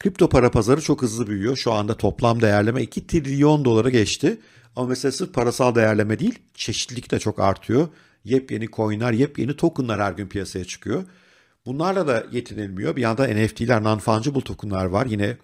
Kripto para pazarı çok hızlı büyüyor. Şu anda toplam değerleme 2 trilyon dolara geçti. Ama mesela sırf parasal değerleme değil, çeşitlilik de çok artıyor. Yepyeni coinler, yepyeni tokenlar her gün piyasaya çıkıyor. Bunlarla da yetinilmiyor. Bir yanda NFT'ler, non-fungible tokenlar var. Yine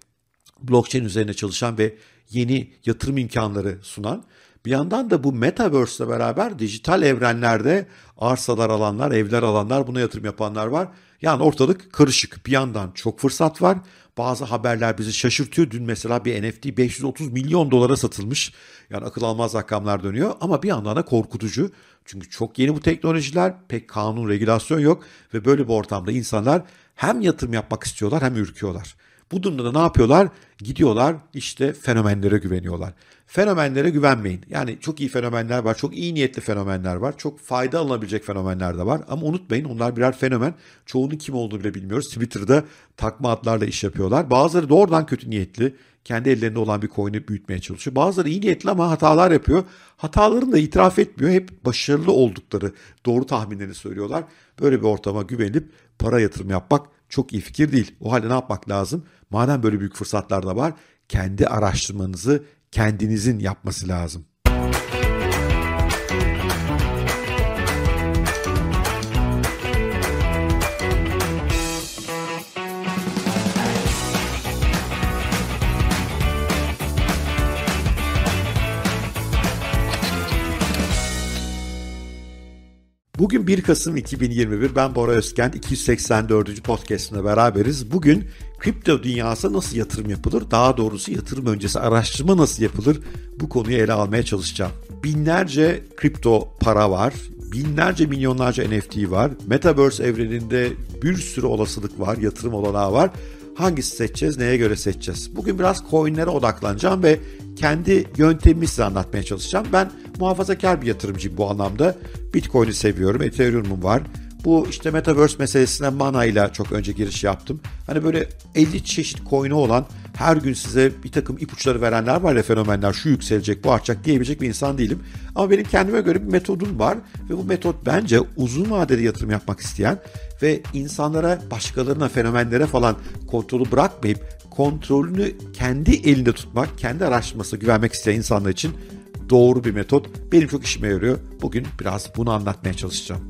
blockchain üzerine çalışan ve yeni yatırım imkanları sunan. Bir yandan da bu metaverse ile beraber dijital evrenlerde arsalar alanlar, evler alanlar, buna yatırım yapanlar var. Yani ortalık karışık. Bir yandan çok fırsat var. Bazı haberler bizi şaşırtıyor. Dün mesela bir NFT 530 milyon dolara satılmış. Yani akıl almaz rakamlar dönüyor ama bir yandan da korkutucu. Çünkü çok yeni bu teknolojiler, pek kanun, regülasyon yok ve böyle bir ortamda insanlar hem yatırım yapmak istiyorlar hem ürküyorlar. Bu durumda da ne yapıyorlar? Gidiyorlar işte fenomenlere güveniyorlar. Fenomenlere güvenmeyin. Yani çok iyi fenomenler var, çok iyi niyetli fenomenler var, çok fayda alınabilecek fenomenler de var. Ama unutmayın onlar birer fenomen. Çoğunun kim olduğunu bile bilmiyoruz. Twitter'da takma adlarla iş yapıyorlar. Bazıları doğrudan kötü niyetli. Kendi ellerinde olan bir coin'i büyütmeye çalışıyor. Bazıları iyi niyetli ama hatalar yapıyor. Hatalarını da itiraf etmiyor. Hep başarılı oldukları doğru tahminlerini söylüyorlar. Böyle bir ortama güvenip para yatırım yapmak çok iyi fikir değil. O halde ne yapmak lazım? Madem böyle büyük fırsatlar da var, kendi araştırmanızı kendinizin yapması lazım. Bugün 1 Kasım 2021, ben Bora Özkent, 284. podcast'ine beraberiz. Bugün kripto dünyasına nasıl yatırım yapılır, daha doğrusu yatırım öncesi araştırma nasıl yapılır bu konuyu ele almaya çalışacağım. Binlerce kripto para var, binlerce milyonlarca NFT var, Metaverse evreninde bir sürü olasılık var, yatırım olanağı var. Hangisi seçeceğiz, neye göre seçeceğiz? Bugün biraz coinlere odaklanacağım ve kendi yöntemimi size anlatmaya çalışacağım. Ben muhafazakar bir yatırımcıyım bu anlamda. Bitcoin'i seviyorum, Ethereum'um var. Bu işte Metaverse meselesine Mana ile çok önce giriş yaptım. Hani böyle 50 çeşit coin'i olan, her gün size bir takım ipuçları verenler var ya, fenomenler şu yükselecek, bu artacak diyebilecek bir insan değilim. Ama benim kendime göre bir metodum var ve bu metot bence uzun vadeli yatırım yapmak isteyen ve insanlara, başkalarına, fenomenlere falan kontrolü bırakmayıp kontrolünü kendi elinde tutmak, kendi araştırmasına güvenmek isteyen insanlar için doğru bir metot. Benim çok işime yarıyor. Bugün biraz bunu anlatmaya çalışacağım.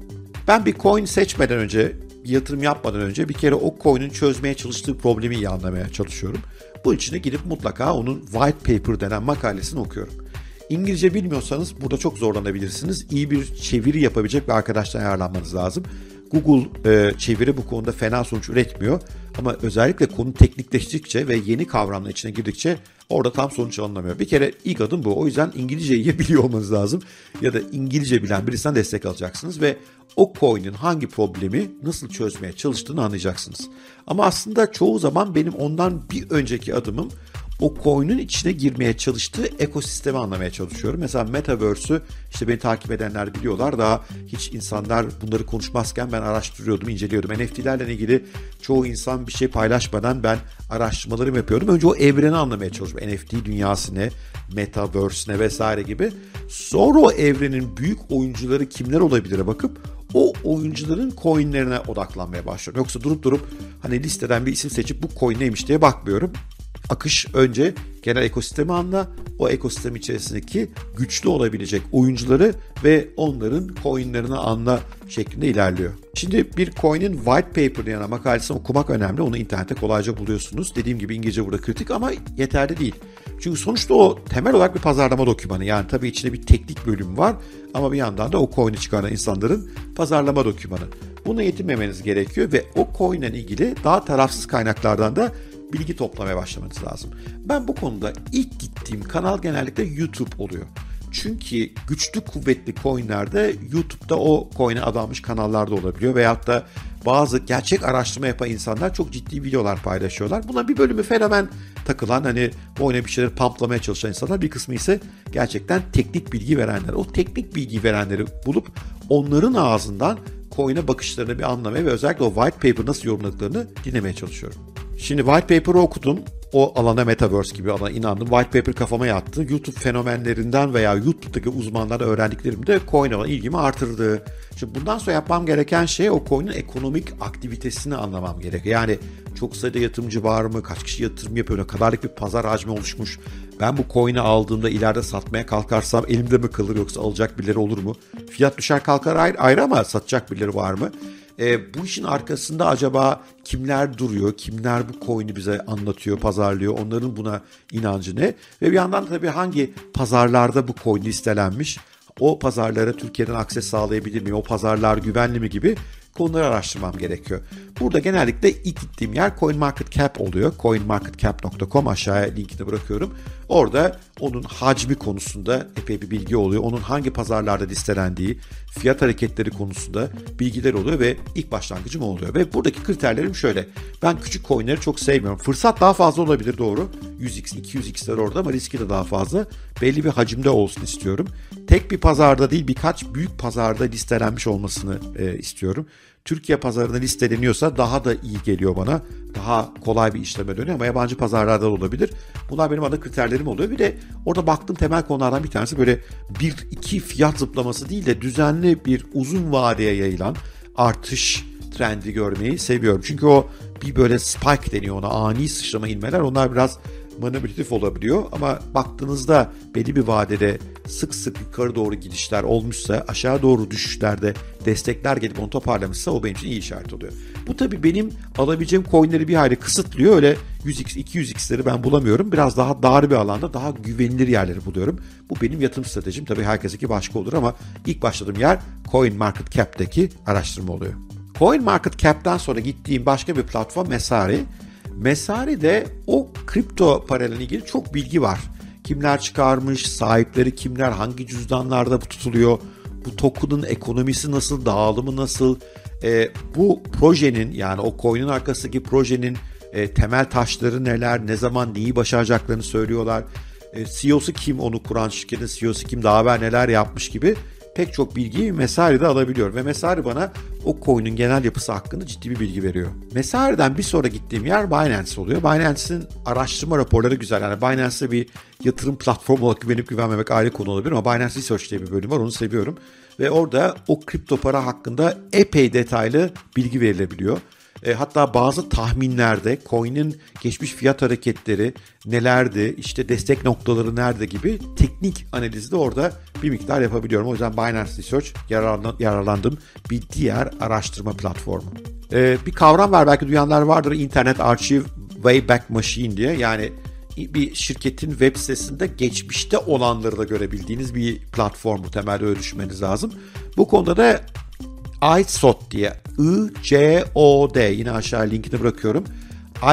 Ben bir coin seçmeden önce, yatırım yapmadan önce bir kere o coin'in çözmeye çalıştığı problemi iyi anlamaya çalışıyorum. Bunun için de gidip mutlaka onun white paper denen makalesini okuyorum. İngilizce bilmiyorsanız burada çok zorlanabilirsiniz. İyi bir çeviri yapabilecek bir arkadaştan ayarlanmanız lazım. Google çeviri bu konuda fena sonuç üretmiyor. Ama özellikle konu teknikleştikçe ve yeni kavramların içine girdikçe orada tam sonuç alınamıyor. Bir kere ilk adım bu. O yüzden İngilizceyi biliyor olmanız lazım. Ya da İngilizce bilen birisinden destek alacaksınız ve o coin'in hangi problemi nasıl çözmeye çalıştığını anlayacaksınız. Ama aslında çoğu zaman benim ondan bir önceki adımım o coin'in içine girmeye çalıştığı ekosistemi anlamaya çalışıyorum. Mesela Metaverse'ü işte beni takip edenler biliyorlar. Daha hiç insanlar bunları konuşmazken ben araştırıyordum, inceliyordum. NFT'lerle ilgili çoğu insan bir şey paylaşmadan ben araştırmalarımı yapıyordum. Önce o evreni anlamaya çalışıyorum. NFT dünyası ne, Metaverse ne vesaire gibi. Sonra o evrenin büyük oyuncuları kimler olabilir'e bakıp o oyuncuların coin'lerine odaklanmaya başlıyorum. Yoksa durup hani listeden bir isim seçip bu coin neymiş diye bakmıyorum. Akış önce genel ekosistemi anla, o ekosistem içerisindeki güçlü olabilecek oyuncuları ve onların coinlerini anla şeklinde ilerliyor. Şimdi bir coin'in white paper yani makalesini okumak önemli. Onu internette kolayca buluyorsunuz. Dediğim gibi İngilizce burada kritik ama yeterli değil. Çünkü sonuçta o temel olarak bir pazarlama dokümanı. Yani tabii içinde bir teknik bölüm var ama bir yandan da o coin'i çıkaran insanların pazarlama dokümanı. Buna yetinmemeniz gerekiyor ve o coin'le ilgili daha tarafsız kaynaklardan da bilgi toplamaya başlamanız lazım. Ben bu konuda ilk gittiğim kanal genellikle YouTube oluyor. Çünkü güçlü kuvvetli coinlerde YouTube'da o coin'e adanmış kanallarda olabiliyor. Veyahut da bazı gerçek araştırma yapan insanlar çok ciddi videolar paylaşıyorlar. Buna bir bölümü fenomen takılan, hani boyuna bir şeyler pumplamaya çalışan insanlar, bir kısmı ise gerçekten teknik bilgi verenler. O teknik bilgi verenleri bulup onların ağzından coin'e bakışlarını bir anlamaya ve özellikle o white paper nasıl yorumladıklarını dinlemeye çalışıyorum. Şimdi white paper'ı okudum. O alana, Metaverse gibi alana inandım. White paper kafama yattı. YouTube fenomenlerinden veya YouTube'daki uzmanlardan öğrendiklerimde coin olan ilgimi artırdı. Şimdi bundan sonra yapmam gereken şey o coin'in ekonomik aktivitesini anlamam gerekiyor. Yani Çok sayıda yatırımcı var mı? Kaç kişi yatırım yapıyor? Ne kadarlık bir pazar hacmi oluşmuş? Ben bu coin'i aldığımda ileride satmaya kalkarsam elimde mi kalır, yoksa alacak birileri olur mu? Fiyat düşer kalkar ayrı ama satacak birileri var mı? Bu işin arkasında acaba kimler duruyor, kimler bu coin'i bize anlatıyor, pazarlıyor, onların buna inancı ne? Ve bir yandan tabii hangi pazarlarda bu coin listelenmiş, o pazarlara Türkiye'den akses sağlayabilir miyim, o pazarlar güvenli mi gibi konuları araştırmam gerekiyor. Burada genellikle ilk gittiğim yer CoinMarketCap oluyor. CoinMarketCap.com, aşağıya linkini bırakıyorum. Orada onun hacmi konusunda epey bir bilgi oluyor. Onun hangi pazarlarda listelendiği, fiyat hareketleri konusunda bilgiler oluyor ve ilk başlangıcım oluyor. Ve buradaki kriterlerim şöyle. Ben küçük coinleri çok sevmiyorum. Fırsat daha fazla olabilir, doğru. 100x, 200x'ler orada ama riski de daha fazla. Belli bir hacimde olsun istiyorum. Tek bir pazarda değil, birkaç büyük pazarda listelenmiş olmasını istiyorum. Türkiye pazarında listeleniyorsa daha da iyi geliyor bana. Daha kolay bir işleme dönüyor ama yabancı pazarlarda da olabilir. Bunlar benim ana kriterlerim oluyor. Bir de orada baktığım temel konulardan bir tanesi böyle 1-2 fiyat zıplaması değil de düzenli bir uzun vadeye yayılan artış trendi görmeyi seviyorum. Çünkü o bir böyle spike deniyor ona, ani sıçrama inmeler, onlar biraz manipülatif olabiliyor ama baktığınızda belli bir vadede sık sık yukarı doğru gidişler olmuşsa, aşağı doğru düşüşlerde destekler gelip onu toparlamışsa o benim için iyi işaret oluyor. Bu tabii benim alabileceğim coinleri bir hayli kısıtlıyor. Öyle 100x, 200x'leri ben bulamıyorum. Biraz daha dar bir alanda daha güvenilir yerleri buluyorum. Bu benim yatırım stratejim. Tabii herkesteki başka olur ama ilk başladığım yer CoinMarketCap'teki araştırma oluyor. CoinMarketCap'ten sonra gittiğim başka bir platform Messari. Messari'de o kripto parayla ilgili çok bilgi var. Kimler çıkarmış, sahipleri kimler, hangi cüzdanlarda bu tutuluyor, bu token'ın ekonomisi nasıl, dağılımı nasıl, bu projenin, yani o coin'in arkasındaki projenin temel taşları neler, ne zaman neyi başaracaklarını söylüyorlar. CEO'su kim, onu kuran şirketin CEO'su kim, daha evvel neler yapmış gibi pek çok bilgiyi Messari'de alabiliyor ve Messari bana o coin'in genel yapısı hakkında ciddi bir bilgi veriyor. Messari'den bir sonra gittiğim yer Binance oluyor. Binance'in araştırma raporları güzel. Yani Binance'e bir yatırım platformu olarak güvenip güvenmemek ayrı konu olabilir ama Binance Research diye bir bölüm var, onu seviyorum. Ve orada o kripto para hakkında epey detaylı bilgi verilebiliyor. Hatta bazı tahminlerde coin'in geçmiş fiyat hareketleri nelerdi, işte destek noktaları nerede gibi teknik analizi de orada bir miktar yapabiliyorum. O yüzden Binance Research yararlandım bir diğer araştırma platformu. Bir kavram var, belki duyanlar vardır, Internet Archive Wayback Machine diye. Yani bir şirketin web sitesinde geçmişte olanları da görebildiğiniz bir platformu, temelde öyle düşünmeniz lazım. Bu konuda da iSod diye, I-C-O-D, yine aşağıya linkini bırakıyorum.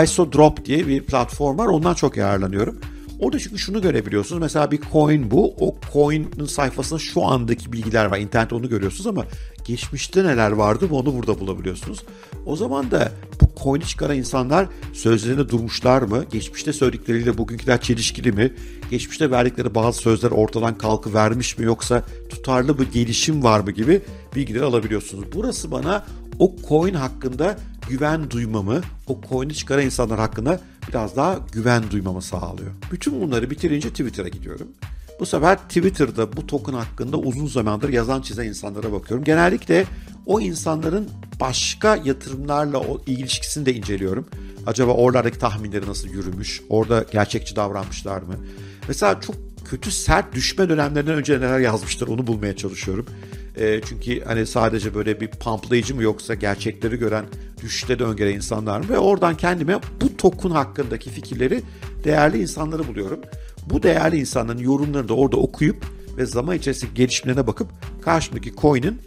iSodrop diye bir platform var. Ondan çok yararlanıyorum. Orada çünkü şunu görebiliyorsunuz. Mesela bir coin bu. O coin'in sayfasında şu andaki bilgiler var. İnternette onu görüyorsunuz ama geçmişte neler vardı onu burada bulabiliyorsunuz. O zaman da bu coin'i çıkaran insanlar sözlerine durmuşlar mı? Geçmişte söyledikleriyle bugünküler çelişkili mi? Geçmişte verdikleri bazı sözler ortadan kalkıvermiş mi? Yoksa tutarlı bir gelişim var mı gibi bilgileri alabiliyorsunuz. Burası bana o coin hakkında güven duymamı, o coin'i çıkaran insanlar hakkında biraz daha güven duymamı sağlıyor. Bütün bunları bitirince Twitter'a gidiyorum. Bu sefer Twitter'da bu token hakkında uzun zamandır yazan çizen insanlara bakıyorum. Genellikle o insanların başka yatırımlarla o ilişkisini de inceliyorum. Acaba oralardaki tahminleri nasıl yürümüş? Orada gerçekçi davranmışlar mı? Mesela çok kötü sert düşme dönemlerinden önce neler yazmışlar onu bulmaya çalışıyorum. Çünkü hani sadece böyle bir pamplayıcı mı, yoksa gerçekleri gören, düşüşte de öngören insanlar mı? Ve oradan kendime bu token hakkındaki fikirleri, değerli insanları buluyorum. Bu değerli insanların yorumlarını da orada okuyup ve zaman içerisindeki gelişimlerine bakıp karşımdaki coin'in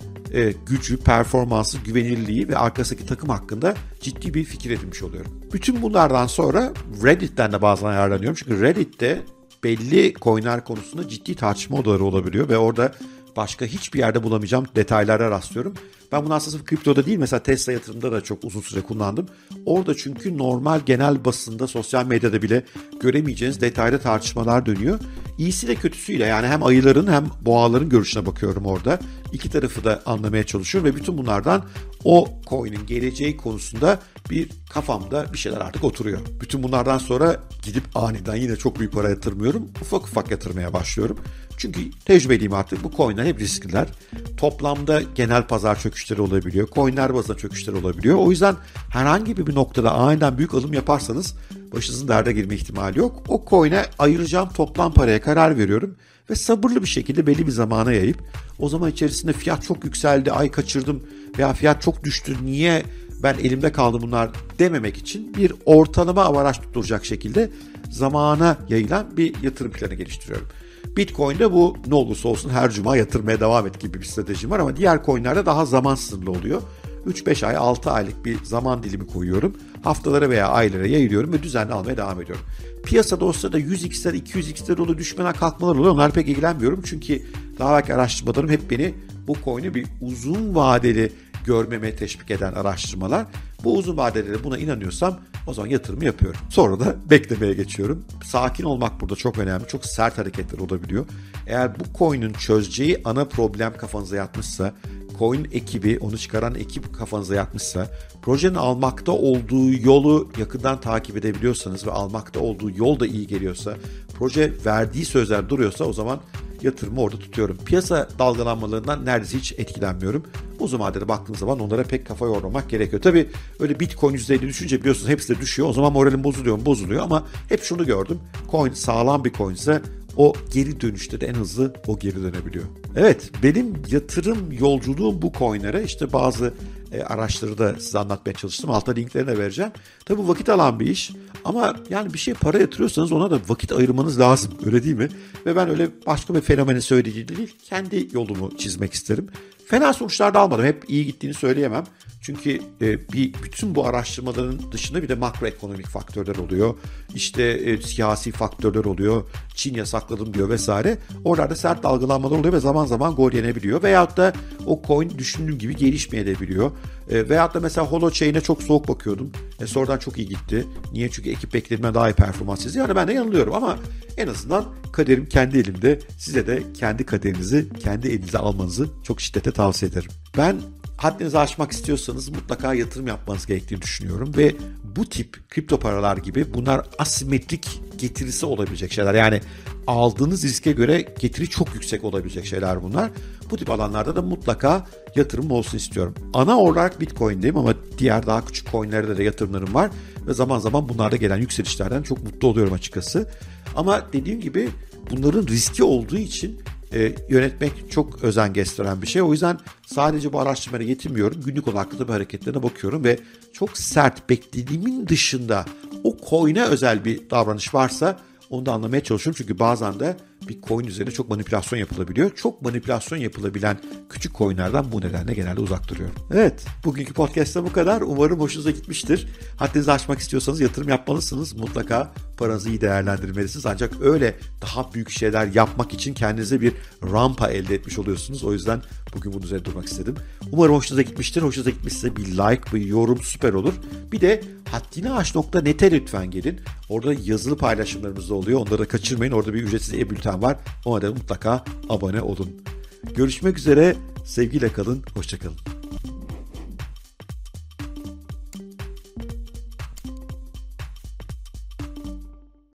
gücü, performansı, güvenilirliği ve arkasındaki takım hakkında ciddi bir fikir edinmiş oluyorum. Bütün bunlardan sonra Reddit'ten de bazen yararlanıyorum. Çünkü Reddit'te belli coin'ler konusunda ciddi tartışma odaları olabiliyor ve orada başka hiçbir yerde bulamayacağım detaylara rastlıyorum. Ben bunu aslında kriptoda değil, mesela Tesla yatırımında da çok uzun süre kullandım. Orada çünkü normal genel basında, sosyal medyada bile göremeyeceğiniz detaylı tartışmalar dönüyor. İyisiyle kötüsüyle, yani hem ayıların hem boğaların görüşüne bakıyorum orada. İki tarafı da anlamaya çalışıyorum ve bütün bunlardan o coin'in geleceği konusunda bir kafamda bir şeyler artık oturuyor. Bütün bunlardan sonra gidip aniden yine çok büyük para yatırmıyorum. Ufak ufak yatırmaya başlıyorum. Çünkü tecrübeliyim artık. Bu coin'ler hep riskliler. Toplamda genel pazar çöküşleri olabiliyor. Coin'ler bazında çöküşleri olabiliyor. O yüzden herhangi bir noktada aniden büyük alım yaparsanız başınızın derde girme ihtimali yok. O coin'e ayıracağım toplam paraya karar veriyorum. Ve sabırlı bir şekilde belli bir zamana yayıp o zaman içerisinde fiyat çok yükseldi, ay kaçırdım veya fiyat çok düştü, niye ben elimde kaldı bunlar dememek için bir ortalama avaraç tutturacak şekilde zamana yayılan bir yatırım planı geliştiriyorum. Bitcoin'de bu ne olursa olsun her cuma yatırmaya devam et gibi bir stratejim var ama diğer coin'lerde daha zaman sınırlı oluyor. 3-5 ay, 6 aylık bir zaman dilimi koyuyorum. Haftalara veya aylara yayılıyorum ve düzenli almaya devam ediyorum. Piyasada o sırada 100x'ler, 200x'ler oluyor, düşmeler, kalkmalar oluyor. Onlara pek ilgilenmiyorum çünkü daha belki araştırmalarım hep beni bu coin'i bir uzun vadeli görmeme teşvik eden araştırmalar. Bu uzun vadelere buna inanıyorsam o zaman yatırımı yapıyorum. Sonra da beklemeye geçiyorum. Sakin olmak burada çok önemli. Çok sert hareketler olabiliyor. Eğer bu coin'in çözeceği ana problem kafanıza yatmışsa, coin ekibi, onu çıkaran ekip kafanıza yatmışsa, projenin almakta olduğu yolu yakından takip edebiliyorsanız ve almakta olduğu yol da iyi geliyorsa, proje verdiği sözler duruyorsa o zaman yatırımı orada tutuyorum. Piyasa dalgalanmalarından neredeyse hiç etkilenmiyorum. Uzun vadede baktığım zaman onlara pek kafa yormamak gerekiyor. Tabii öyle Bitcoin %50 düşünce biliyorsunuz hepsi de düşüyor. O zaman moralim bozuluyor mu? Bozuluyor ama hep şunu gördüm. Coin sağlam bir coin ise o geri dönüşte de en hızlı o geri dönebiliyor. Evet, benim yatırım yolculuğum bu coinlere. İşte bazı araçları da size anlatmaya çalıştım. Altta linklerini de vereceğim. Tabii bu vakit alan bir iş ama yani bir şeye para yatırıyorsanız ona da vakit ayırmanız lazım. Öyle değil mi? Ve ben öyle başka bir fenomeni söylediği değil, kendi yolumu çizmek isterim. Fena sonuçlar da almadım. Hep iyi gittiğini söyleyemem. Çünkü bütün bu araştırmaların dışında bir de makroekonomik faktörler oluyor. İşte siyasi faktörler oluyor. Çin yasakladım diyor vesaire. Oralarda sert dalgalanmalar oluyor ve zaman zaman gol yenebiliyor. Veyahut da o coin düşündüğüm gibi gelişmeyebiliyor. Veyahut da mesela Holochain'e çok soğuk bakıyordum. Sonradan çok iyi gitti. Niye? Çünkü ekip beklediğimden daha iyi performans çiziyor. Yani ben de yanılıyorum ama en azından kaderim kendi elimde. Size de kendi kaderinizi kendi elinize almanızı çok şiddete tavsiye ederim. Ben haddinizi aşmak istiyorsanız mutlaka yatırım yapmanız gerektiğini düşünüyorum ve bu tip kripto paralar gibi bunlar asimetrik getirisi olabilecek şeyler. Yani aldığınız riske göre getiri çok yüksek olabilecek şeyler bunlar. Bu tip alanlarda da mutlaka yatırım olsun istiyorum. Ana olarak Bitcoin'deyim ama diğer daha küçük coinlerde de yatırımlarım var ve zaman zaman bunlarda gelen yükselişlerden çok mutlu oluyorum açıkçası. Ama dediğim gibi bunların riski olduğu için yönetmek çok özen gösteren bir şey. O yüzden sadece bu araştırmaya yetinmiyorum. Günlük olarak da bir hareketlerine bakıyorum ve çok sert, beklediğimin dışında o coin'e özel bir davranış varsa onu da anlamaya çalışıyorum. Çünkü bazen de bir coin üzerine çok manipülasyon yapılabiliyor. Çok manipülasyon yapılabilen küçük coinlerden bu nedenle genelde uzak duruyorum. Evet, bugünkü podcast'ta bu kadar. Umarım hoşunuza gitmiştir. Haddinizi aşmak istiyorsanız yatırım yapmalısınız. Mutlaka paranızı iyi değerlendirmelisiniz. Ancak öyle daha büyük şeyler yapmak için kendinize bir rampa elde etmiş oluyorsunuz. O yüzden bugün bunun üzerine durmak istedim. Umarım hoşunuza gitmiştir. Hoşunuza gitmişse bir like, bir yorum süper olur. Bir de haddiniaş.net'e lütfen gelin. Orada yazılı paylaşımlarımız da oluyor. Onları da kaçırmayın. Orada bir ücretsiz e-bülten var. O nedenle mutlaka abone olun. Görüşmek üzere. Sevgiyle kalın. Hoşça kalın.